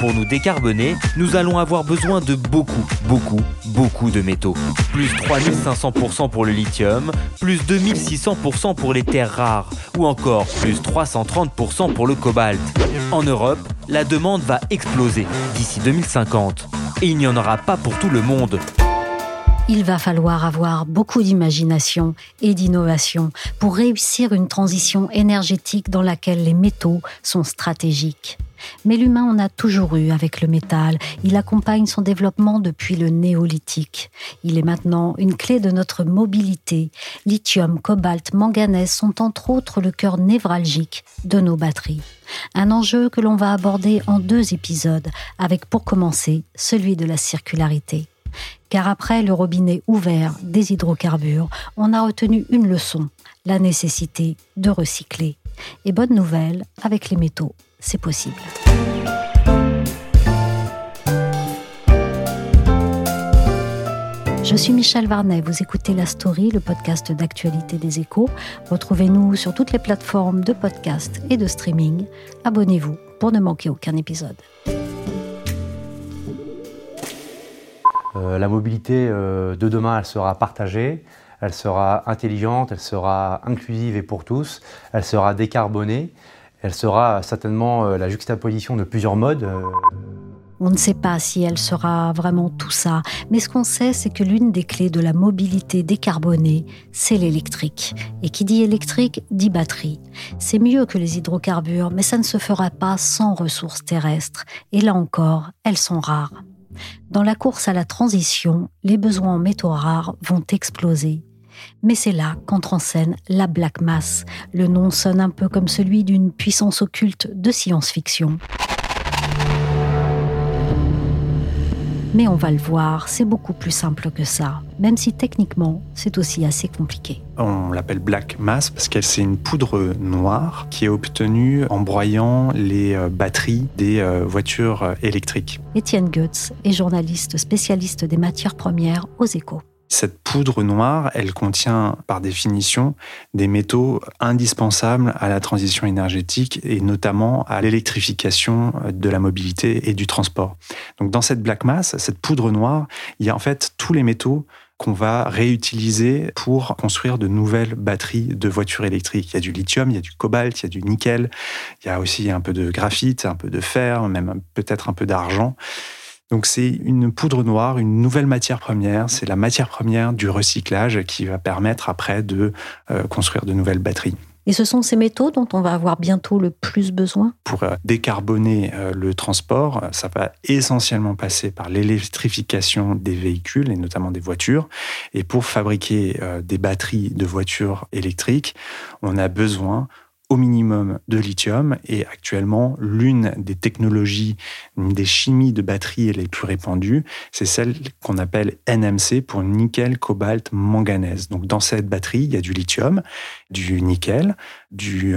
Pour nous décarboner, nous allons avoir besoin de beaucoup de métaux. Plus 3500% pour le lithium, plus 2600% pour les terres rares, ou encore plus 330% pour le cobalt. En Europe, la demande va exploser d'ici 2050. Et il n'y en aura pas pour tout le monde. Il va falloir avoir beaucoup d'imagination et d'innovation pour réussir une transition énergétique dans laquelle les métaux sont stratégiques. Mais l'humain en a toujours eu avec le métal. Il accompagne son développement depuis le néolithique. Il est maintenant une clé de notre mobilité. Lithium, cobalt, manganèse sont entre autres le cœur névralgique de nos batteries. Un enjeu que l'on va aborder en 2 épisodes, avec pour commencer celui de la circularité. Car après le robinet ouvert des hydrocarbures, on a retenu une leçon, la nécessité de recycler. Et bonne nouvelle, avec les métaux, c'est possible. Je suis Michèle Warnet, vous écoutez La Story, le podcast d'actualité des Échos. Retrouvez-nous sur toutes les plateformes de podcast et de streaming. Abonnez-vous pour ne manquer aucun épisode. La mobilité de demain, elle sera partagée. Elle sera intelligente, elle sera inclusive et pour tous, elle sera décarbonée, elle sera certainement la juxtaposition de plusieurs modes. On ne sait pas si elle sera vraiment tout ça, mais ce qu'on sait, c'est que l'une des clés de la mobilité décarbonée, c'est l'électrique. Et qui dit électrique, dit batterie. C'est mieux que les hydrocarbures, mais ça ne se fera pas sans ressources terrestres. Et là encore, elles sont rares. Dans la course à la transition, les besoins en métaux rares vont exploser. Mais c'est là qu'entre en scène la Black Mass. Le nom sonne un peu comme celui d'une puissance occulte de science-fiction. Mais on va le voir, c'est beaucoup plus simple que ça, même si techniquement, c'est aussi assez compliqué. On l'appelle Black Mass parce qu'elle c'est une poudre noire qui est obtenue en broyant les batteries des voitures électriques. Étienne Goetz est journaliste spécialiste des matières premières aux Échos. Cette poudre noire, elle contient, par définition, des métaux indispensables à la transition énergétique et notamment à l'électrification de la mobilité et du transport. Donc, dans cette Black Mass, cette poudre noire, il y a en fait tous les métaux qu'on va réutiliser pour construire de nouvelles batteries de voitures électriques. Il y a du lithium, il y a du cobalt, il y a du nickel, il y a aussi un peu de graphite, un peu de fer, même peut-être un peu d'argent. Donc c'est une poudre noire, une nouvelle matière première, c'est la matière première du recyclage qui va permettre après de construire de nouvelles batteries. Et ce sont ces métaux dont on va avoir bientôt le plus besoin ? Pour décarboner le transport, ça va essentiellement passer par l'électrification des véhicules, et notamment des voitures. Et pour fabriquer des batteries de voitures électriques, on a besoin au minimum de lithium, et actuellement, l'une des technologies, une des chimies de batterie les plus répandues, c'est celle qu'on appelle NMC pour nickel, cobalt, manganèse. Donc dans cette batterie, il y a du lithium, du nickel, du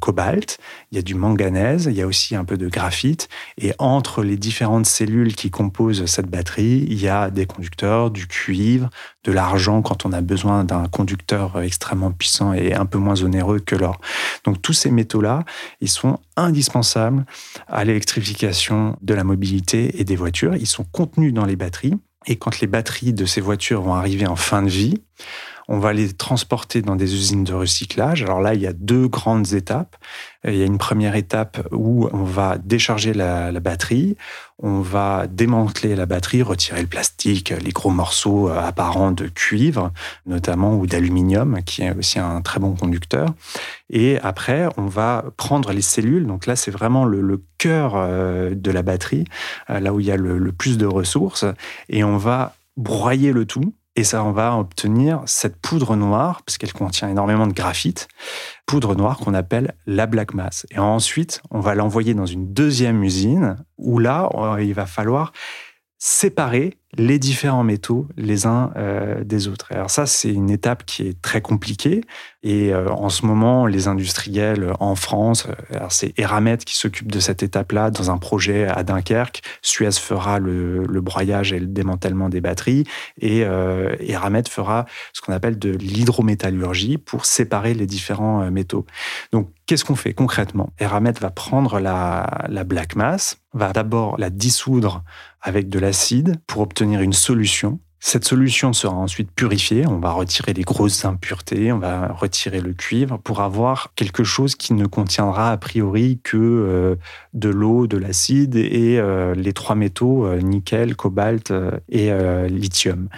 cobalt, il y a du manganèse, il y a aussi un peu de graphite, et entre les différentes cellules qui composent cette batterie, il y a des conducteurs, du cuivre, de l'argent quand on a besoin d'un conducteur extrêmement puissant et un peu moins onéreux que l'or. Donc tous ces métaux-là, ils sont indispensables à l'électrification de la mobilité et des voitures. Ils sont contenus dans les batteries. Et quand les batteries de ces voitures vont arriver en fin de vie, on va les transporter dans des usines de recyclage. Alors là, il y a 2 grandes étapes. Il y a une première étape où on va décharger la batterie, on va démanteler la batterie, retirer le plastique, les gros morceaux apparents de cuivre, notamment, ou d'aluminium, qui est aussi un très bon conducteur. Et après, on va prendre les cellules. Donc là, c'est vraiment le cœur de la batterie, là où il y a le plus de ressources. Et on va broyer le tout. Et ça, on va obtenir cette poudre noire, parce qu'elle contient énormément de graphite, poudre noire qu'on appelle la Black Mass. Et ensuite, on va l'envoyer dans une deuxième usine, où là, il va falloir séparer les différents métaux les uns des autres. Alors ça, c'est une étape qui est très compliquée. Et en ce moment, les industriels en France, c'est Eramet qui s'occupe de cette étape-là dans un projet à Dunkerque. Suez fera le broyage et le démantèlement des batteries. Et Eramet fera ce qu'on appelle de l'hydrométallurgie pour séparer les différents métaux. Donc, qu'est-ce qu'on fait concrètement? Eramet va prendre la Black Mass, va d'abord la dissoudre avec de l'acide pour obtenir une solution. Cette solution sera ensuite purifiée, on va retirer les grosses impuretés, on va retirer le cuivre pour avoir quelque chose qui ne contiendra a priori que de l'eau, de l'acide et les trois métaux, nickel, cobalt et lithium.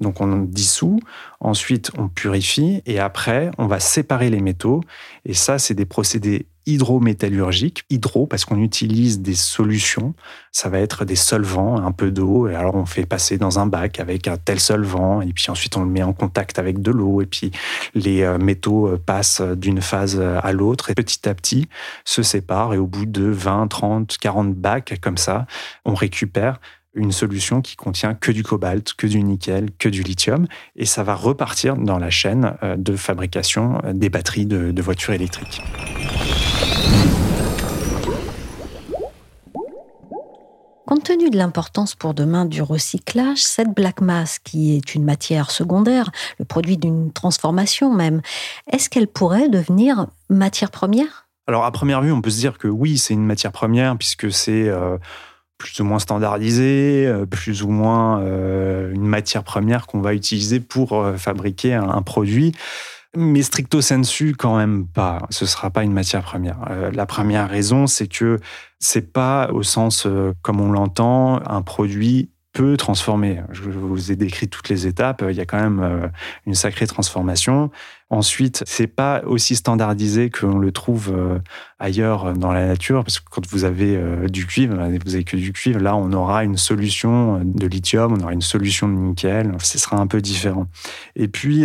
Donc on dissout, ensuite on purifie et après on va séparer les métaux et ça c'est des procédés hydrométallurgique, hydro parce qu'on utilise des solutions, ça va être des solvants, un peu d'eau, et alors on fait passer dans un bac avec un tel solvant, et puis ensuite on le met en contact avec de l'eau, et puis les métaux passent d'une phase à l'autre, et petit à petit se séparent, et au bout de 20, 30, 40 bacs, comme ça, on récupère une solution qui contient que du cobalt, que du nickel, que du lithium, et ça va repartir dans la chaîne de fabrication des batteries de voitures électriques. Compte tenu de l'importance pour demain du recyclage, cette Black Mass, qui est une matière secondaire, le produit d'une transformation même, est-ce qu'elle pourrait devenir matière première? Alors à première vue, on peut se dire que oui, c'est une matière première, puisque c'est plus ou moins standardisé, plus ou moins une matière première qu'on va utiliser pour fabriquer un produit. Mais stricto sensu, quand même pas. Ce ne sera pas une matière première. La première raison, c'est que ce n'est pas, au sens comme on l'entend, un produit peu transformé. Je vous ai décrit toutes les étapes. Il y a quand même une sacrée transformation. Ensuite, ce n'est pas aussi standardisé qu'on le trouve ailleurs dans la nature, parce que quand vous avez du cuivre, vous n'avez que du cuivre. Là, on aura une solution de lithium, on aura une solution de nickel. Ce sera un peu différent. Et puis...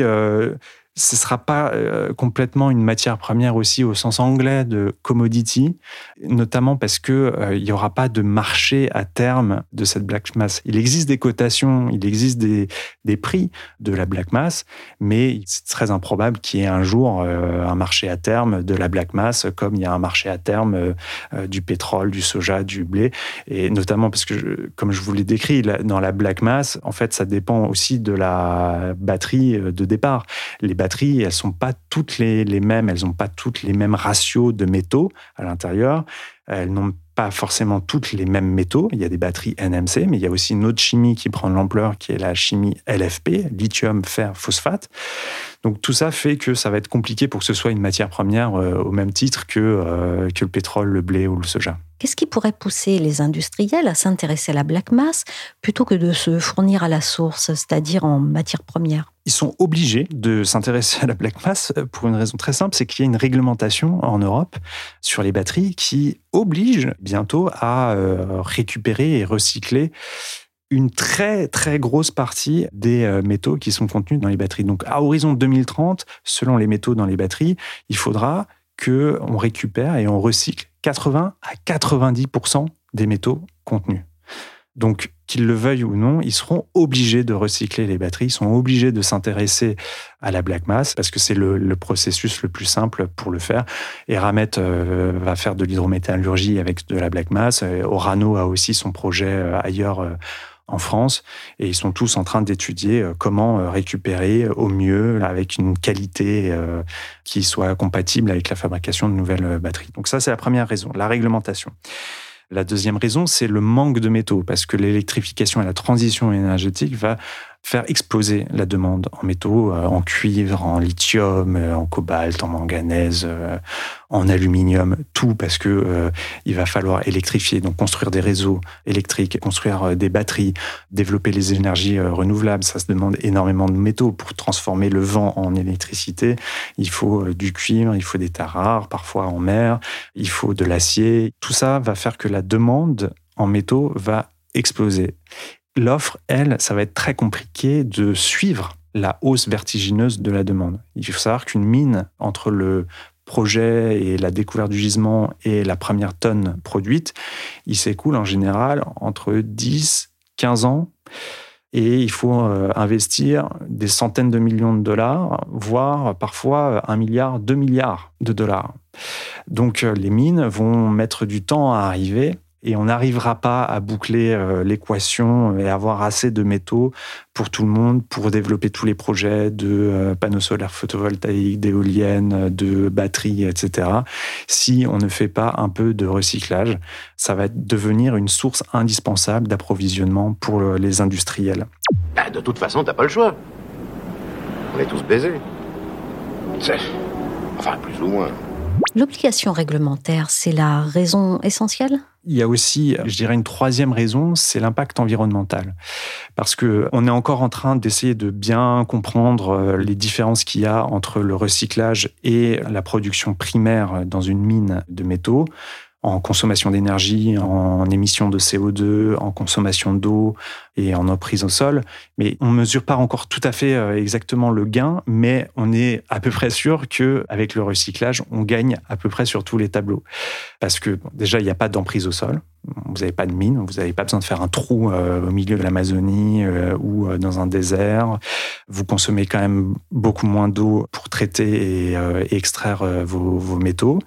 ce ne sera pas complètement une matière première aussi au sens anglais de commodity, notamment parce qu'il n'y aura pas de marché à terme de cette Black Mass. Il existe des cotations, il existe des prix de la Black Mass, mais c'est très improbable qu'il y ait un jour un marché à terme de la Black Mass, comme il y a un marché à terme du pétrole, du soja, du blé, et notamment parce que, comme je vous l'ai décrit, dans la Black Mass, en fait, ça dépend aussi de la batterie de départ. Les batteries, elles ne sont pas toutes les mêmes, elles n'ont pas toutes les mêmes ratios de métaux à l'intérieur, elles n'ont pas forcément toutes les mêmes métaux. Il y a des batteries NMC, mais il y a aussi une autre chimie qui prend de l'ampleur, qui est la chimie LFP, lithium, fer, phosphate. Donc tout ça fait que ça va être compliqué pour que ce soit une matière première au même titre que le pétrole, le blé ou le soja. Qu'est-ce qui pourrait pousser les industriels à s'intéresser à la Black Mass plutôt que de se fournir à la source, c'est-à-dire en matière première? Ils sont obligés de s'intéresser à la Black Mass pour une raison très simple, c'est qu'il y a une réglementation en Europe sur les batteries qui oblige bientôt à récupérer et recycler une très, très grosse partie des métaux qui sont contenus dans les batteries. Donc à horizon 2030, selon les métaux dans les batteries, il faudra qu'on récupère et on recycle 80 à 90% des métaux contenus. Donc, qu'ils le veuillent ou non, ils seront obligés de recycler les batteries, ils sont obligés de s'intéresser à la Black Mass, parce que c'est le processus le plus simple pour le faire. Eramet va faire de l'hydrométallurgie avec de la Black Mass, Orano a aussi son projet ailleurs en France, et ils sont tous en train d'étudier comment récupérer au mieux, avec une qualité qui soit compatible avec la fabrication de nouvelles batteries. Donc ça, c'est la première raison, la réglementation. La deuxième raison, c'est le manque de métaux, parce que l'électrification et la transition énergétique va faire exploser la demande en métaux, en cuivre, en lithium, en cobalt, en manganèse, en aluminium, tout, parce que il va falloir électrifier, donc construire des réseaux électriques, construire des batteries, développer les énergies renouvelables. Ça se demande énormément de métaux. Pour transformer le vent en électricité, il faut du cuivre, il faut des terres rares, parfois en mer, il faut de l'acier. Tout ça va faire que la demande en métaux va exploser. l'offre, elle, ça va être très compliqué de suivre la hausse vertigineuse de la demande. Il faut savoir qu'une mine, entre le projet et la découverte du gisement et la première tonne produite, il s'écoule en général entre 10 et 15 ans. Et il faut investir des centaines de millions de dollars, voire parfois 1 milliard, 2 milliards de dollars. Donc les mines vont mettre du temps à arriver et on n'arrivera pas à boucler l'équation et avoir assez de métaux pour tout le monde, pour développer tous les projets de panneaux solaires photovoltaïques, d'éoliennes, de batteries, etc. Si on ne fait pas un peu de recyclage, ça va devenir une source indispensable d'approvisionnement pour les industriels. Bah, de toute façon, t'as pas le choix. On est tous baisés. C'est... Enfin, plus ou moins. L'obligation réglementaire, c'est la raison essentielle ? Il y a aussi, je dirais, une troisième raison, c'est l'impact environnemental. Parce qu'on est encore en train d'essayer de bien comprendre les différences qu'il y a entre le recyclage et la production primaire dans une mine de métaux, en consommation d'énergie, en émissions de CO2, en consommation d'eau et en emprise au sol. Mais on ne mesure pas encore tout à fait exactement le gain, mais on est à peu près sûr qu'avec le recyclage, on gagne à peu près sur tous les tableaux. Parce que déjà, il n'y a pas d'emprise au sol, vous n'avez pas de mine, vous n'avez pas besoin de faire un trou au milieu de l'Amazonie ou dans un désert. Vous consommez quand même beaucoup moins d'eau pour traiter et extraire vos métaux.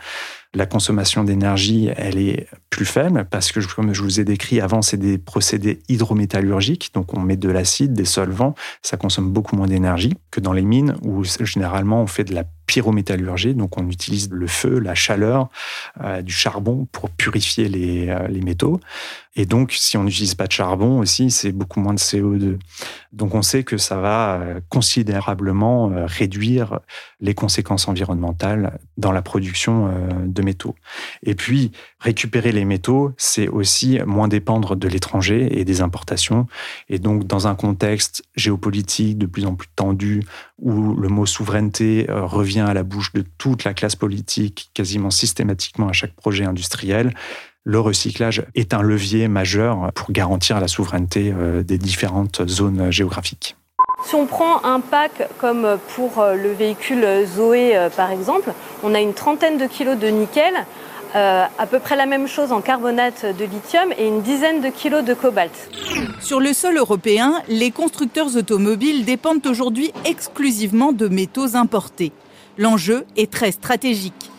La consommation d'énergie, elle est plus faible parce que, comme je vous ai décrit avant, c'est des procédés hydrométallurgiques. Donc, on met de l'acide, des solvants. Ça consomme beaucoup moins d'énergie que dans les mines où, généralement, on fait de la pyrométallurgie. Donc, on utilise le feu, la chaleur, du charbon pour purifier les métaux. Et donc, si on n'utilise pas de charbon aussi, c'est beaucoup moins de CO2. Donc, on sait que ça va considérablement réduire les conséquences environnementales dans la production de métaux. Et puis, récupérer les métaux, c'est aussi moins dépendre de l'étranger et des importations. Et donc, dans un contexte géopolitique de plus en plus tendu, où le mot souveraineté revient à la bouche de toute la classe politique, quasiment systématiquement à chaque projet industriel, le recyclage est un levier majeur pour garantir la souveraineté des différentes zones géographiques. Si on prend un pack comme pour le véhicule Zoé, par exemple, on a une 30aine de kilos de nickel, à peu près la même chose en carbonate de lithium et une 10aine de kilos de cobalt. Sur le sol européen, les constructeurs automobiles dépendent aujourd'hui exclusivement de métaux importés. L'enjeu est très stratégique.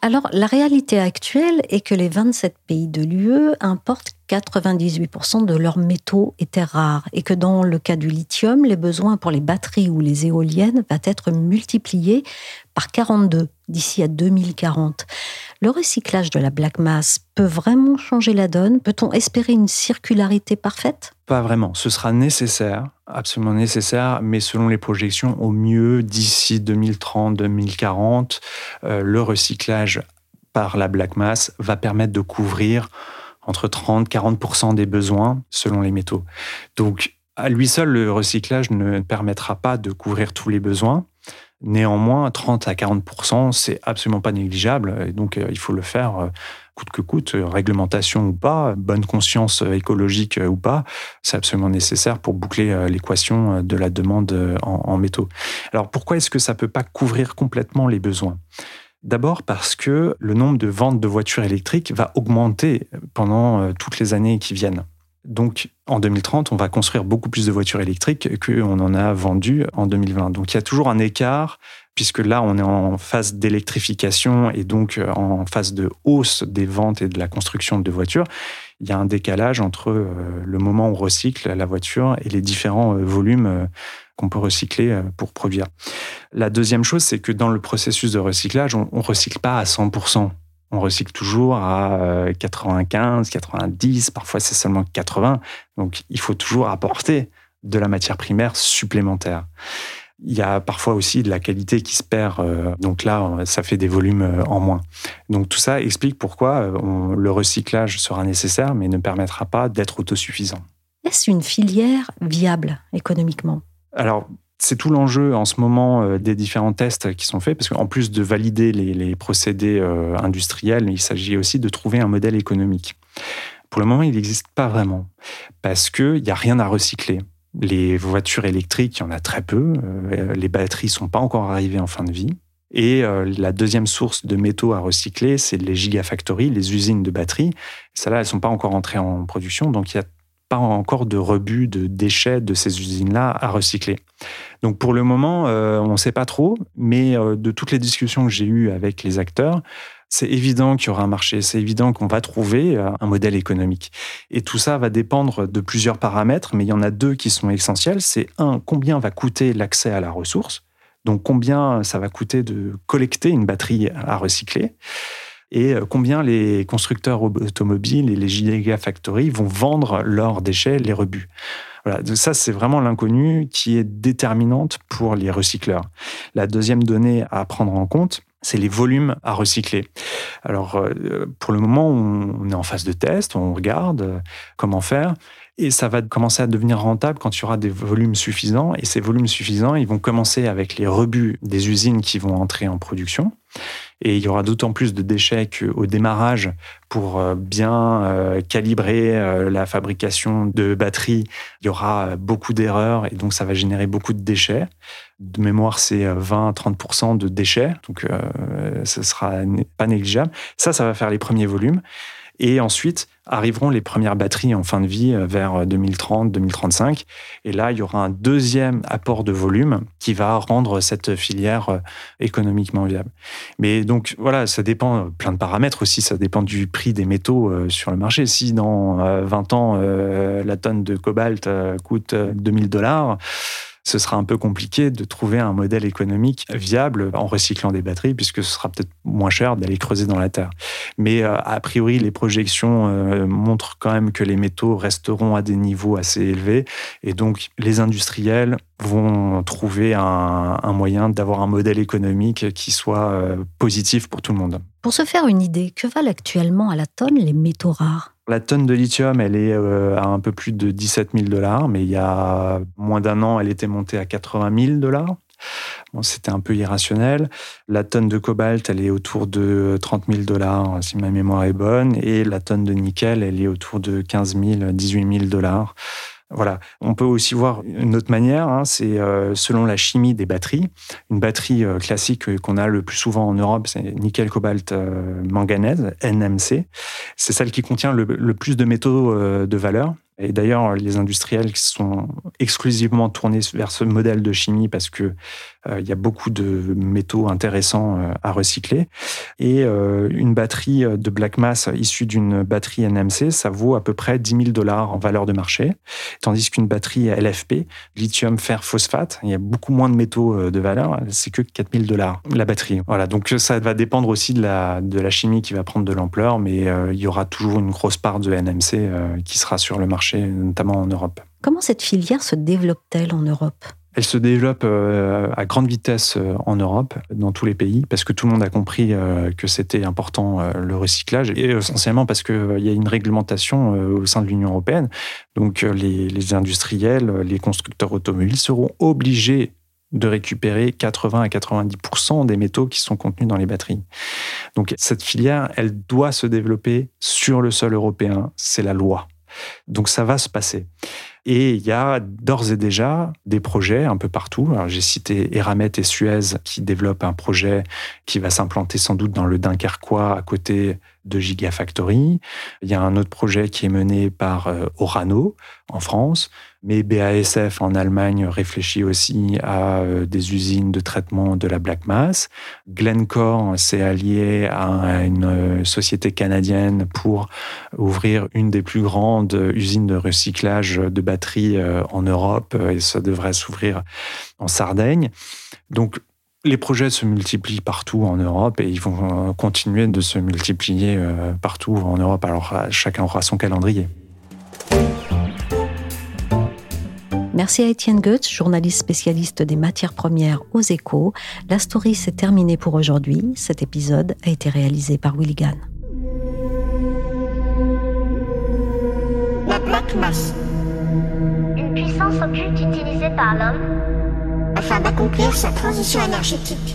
Alors, la réalité actuelle est que les 27 pays de l'UE importent 98% de leurs métaux et terres rares, et que dans le cas du lithium, les besoins pour les batteries ou les éoliennes vont être multipliés par 42 d'ici à 2040. Le recyclage de la black mass peut vraiment changer la donne ? Peut-on espérer une circularité parfaite ? Pas vraiment. Ce sera nécessaire, absolument nécessaire, mais selon les projections, au mieux, d'ici 2030-2040, le recyclage par la black mass va permettre de couvrir entre 30-40% des besoins selon les métaux. Donc, à lui seul, le recyclage ne permettra pas de couvrir tous les besoins. Néanmoins, 30-40%, c'est absolument pas négligeable. Et donc, il faut le faire coûte que coûte, réglementation ou pas, bonne conscience écologique ou pas. C'est absolument nécessaire pour boucler l'équation de la demande en métaux. Alors, pourquoi est-ce que ça peut pas couvrir complètement les besoins ? D'abord parce que le nombre de ventes de voitures électriques va augmenter pendant toutes les années qui viennent. Donc, en 2030, on va construire beaucoup plus de voitures électriques qu'on en a vendues en 2020. Donc, il y a toujours un écart, puisque là, on est en phase d'électrification et donc en phase de hausse des ventes et de la construction de voitures. Il y a un décalage entre le moment où on recycle la voiture et les différents volumes qu'on peut recycler pour produire. La deuxième chose, c'est que dans le processus de recyclage, on ne recycle pas à 100%. On recycle toujours à 95, 90, parfois c'est seulement 80. Donc, il faut toujours apporter de la matière primaire supplémentaire. Il y a parfois aussi de la qualité qui se perd. Donc là, ça fait des volumes en moins. Donc, tout ça explique pourquoi le recyclage sera nécessaire, mais ne permettra pas d'être autosuffisant. Est-ce une filière viable économiquement ? Alors, c'est tout l'enjeu en ce moment des différents tests qui sont faits, parce qu'en plus de valider les procédés industriels, il s'agit aussi de trouver un modèle économique. Pour le moment, il n'existe pas vraiment parce qu'il n'y a rien à recycler. Les voitures électriques, il y en a très peu. Les batteries ne sont pas encore arrivées en fin de vie. Et la deuxième source de métaux à recycler, c'est les gigafactories, les usines de batteries. Celles-là, elles ne sont pas encore entrées en production, donc il n'y a pas encore de rebut de déchets de ces usines-là à recycler. Donc pour le moment, on ne sait pas trop, mais de toutes les discussions que j'ai eues avec les acteurs, c'est évident qu'il y aura un marché, c'est évident qu'on va trouver un modèle économique. Et tout ça va dépendre de plusieurs paramètres, mais il y en a deux qui sont essentiels. C'est un, combien va coûter l'accès à la ressource? Donc combien ça va coûter de collecter une batterie à recycler? Et combien les constructeurs automobiles et les gigafactories vont vendre leurs déchets, les rebuts. Voilà, ça, c'est vraiment l'inconnue qui est déterminante pour les recycleurs. La deuxième donnée à prendre en compte, c'est les volumes à recycler. Alors, pour le moment, on est en phase de test, on regarde comment faire. Et ça va commencer à devenir rentable quand il y aura des volumes suffisants. Et ces volumes suffisants, ils vont commencer avec les rebuts des usines qui vont entrer en production. Et il y aura d'autant plus de déchets qu'au démarrage, pour bien calibrer la fabrication de batteries, il y aura beaucoup d'erreurs et donc ça va générer beaucoup de déchets. De mémoire, c'est 20-30% de déchets, donc ce ne sera pas négligeable. Ça va faire les premiers volumes. Et ensuite, arriveront les premières batteries en fin de vie vers 2030-2035. Et là, il y aura un deuxième apport de volume qui va rendre cette filière économiquement viable. Mais donc, voilà, ça dépend plein de paramètres aussi. Ça dépend du prix des métaux sur le marché. Si dans 20 ans, la tonne de cobalt coûte $2000, ce sera un peu compliqué de trouver un modèle économique viable en recyclant des batteries, puisque ce sera peut-être moins cher d'aller creuser dans la terre. Mais a priori, les projections montrent quand même que les métaux resteront à des niveaux assez élevés. Et donc, les industriels vont trouver un moyen d'avoir un modèle économique qui soit positif pour tout le monde. Pour se faire une idée, que valent actuellement à la tonne les métaux rares ? La tonne de lithium, elle est à un peu plus de $17,000, mais il y a moins d'un an, elle était montée à $80,000. Bon, c'était un peu irrationnel. La tonne de cobalt, elle est autour de $30,000, si ma mémoire est bonne. Et la tonne de nickel, elle est autour de $15,000, $18,000. Voilà. On peut aussi voir une autre manière, c'est selon la chimie des batteries. Une batterie classique qu'on a le plus souvent en Europe, c'est nickel-cobalt-manganèse, NMC. C'est celle qui contient le plus de métaux de valeur. Et d'ailleurs, les industriels qui sont exclusivement tournés vers ce modèle de chimie parce que il y a beaucoup de métaux intéressants à recycler. Et une batterie de Black Mass issue d'une batterie NMC, ça vaut à peu près $10,000 en valeur de marché. Tandis qu'une batterie LFP, lithium fer phosphate, il y a beaucoup moins de métaux de valeur, c'est que $4,000 la batterie. Voilà, donc ça va dépendre aussi de la chimie qui va prendre de l'ampleur, mais il y aura toujours une grosse part de NMC qui sera sur le marché, notamment en Europe. Comment cette filière se développe-t-elle en Europe ? Elle se développe à grande vitesse en Europe, dans tous les pays, parce que tout le monde a compris que c'était important le recyclage, et essentiellement parce qu'il y a une réglementation au sein de l'Union européenne. Donc les industriels, les constructeurs automobiles seront obligés de récupérer 80 à 90% des métaux qui sont contenus dans les batteries. Donc cette filière, elle doit se développer sur le sol européen, c'est la loi. Donc ça va se passer. Et il y a d'ores et déjà des projets un peu partout. Alors, j'ai cité Eramet et Suez qui développent un projet qui va s'implanter sans doute dans le Dunkerquois à côté de Gigafactory. Il y a un autre projet qui est mené par Orano en France, mais BASF en Allemagne réfléchit aussi à des usines de traitement de la Black Mass. Glencore s'est allié à une société canadienne pour ouvrir une des plus grandes usines de recyclage de batteries en Europe, et ça devrait s'ouvrir en Sardaigne. Donc, les projets se multiplient partout en Europe et ils vont continuer de se multiplier partout en Europe. Alors, chacun aura son calendrier. Merci à Étienne Goetz, journaliste spécialiste des matières premières aux Échos. La Story s'est terminée pour aujourd'hui. Cet épisode a été réalisé par Willigan. La Black Mass, une puissance occulte utilisée par l'homme afin d'accomplir sa transition énergétique.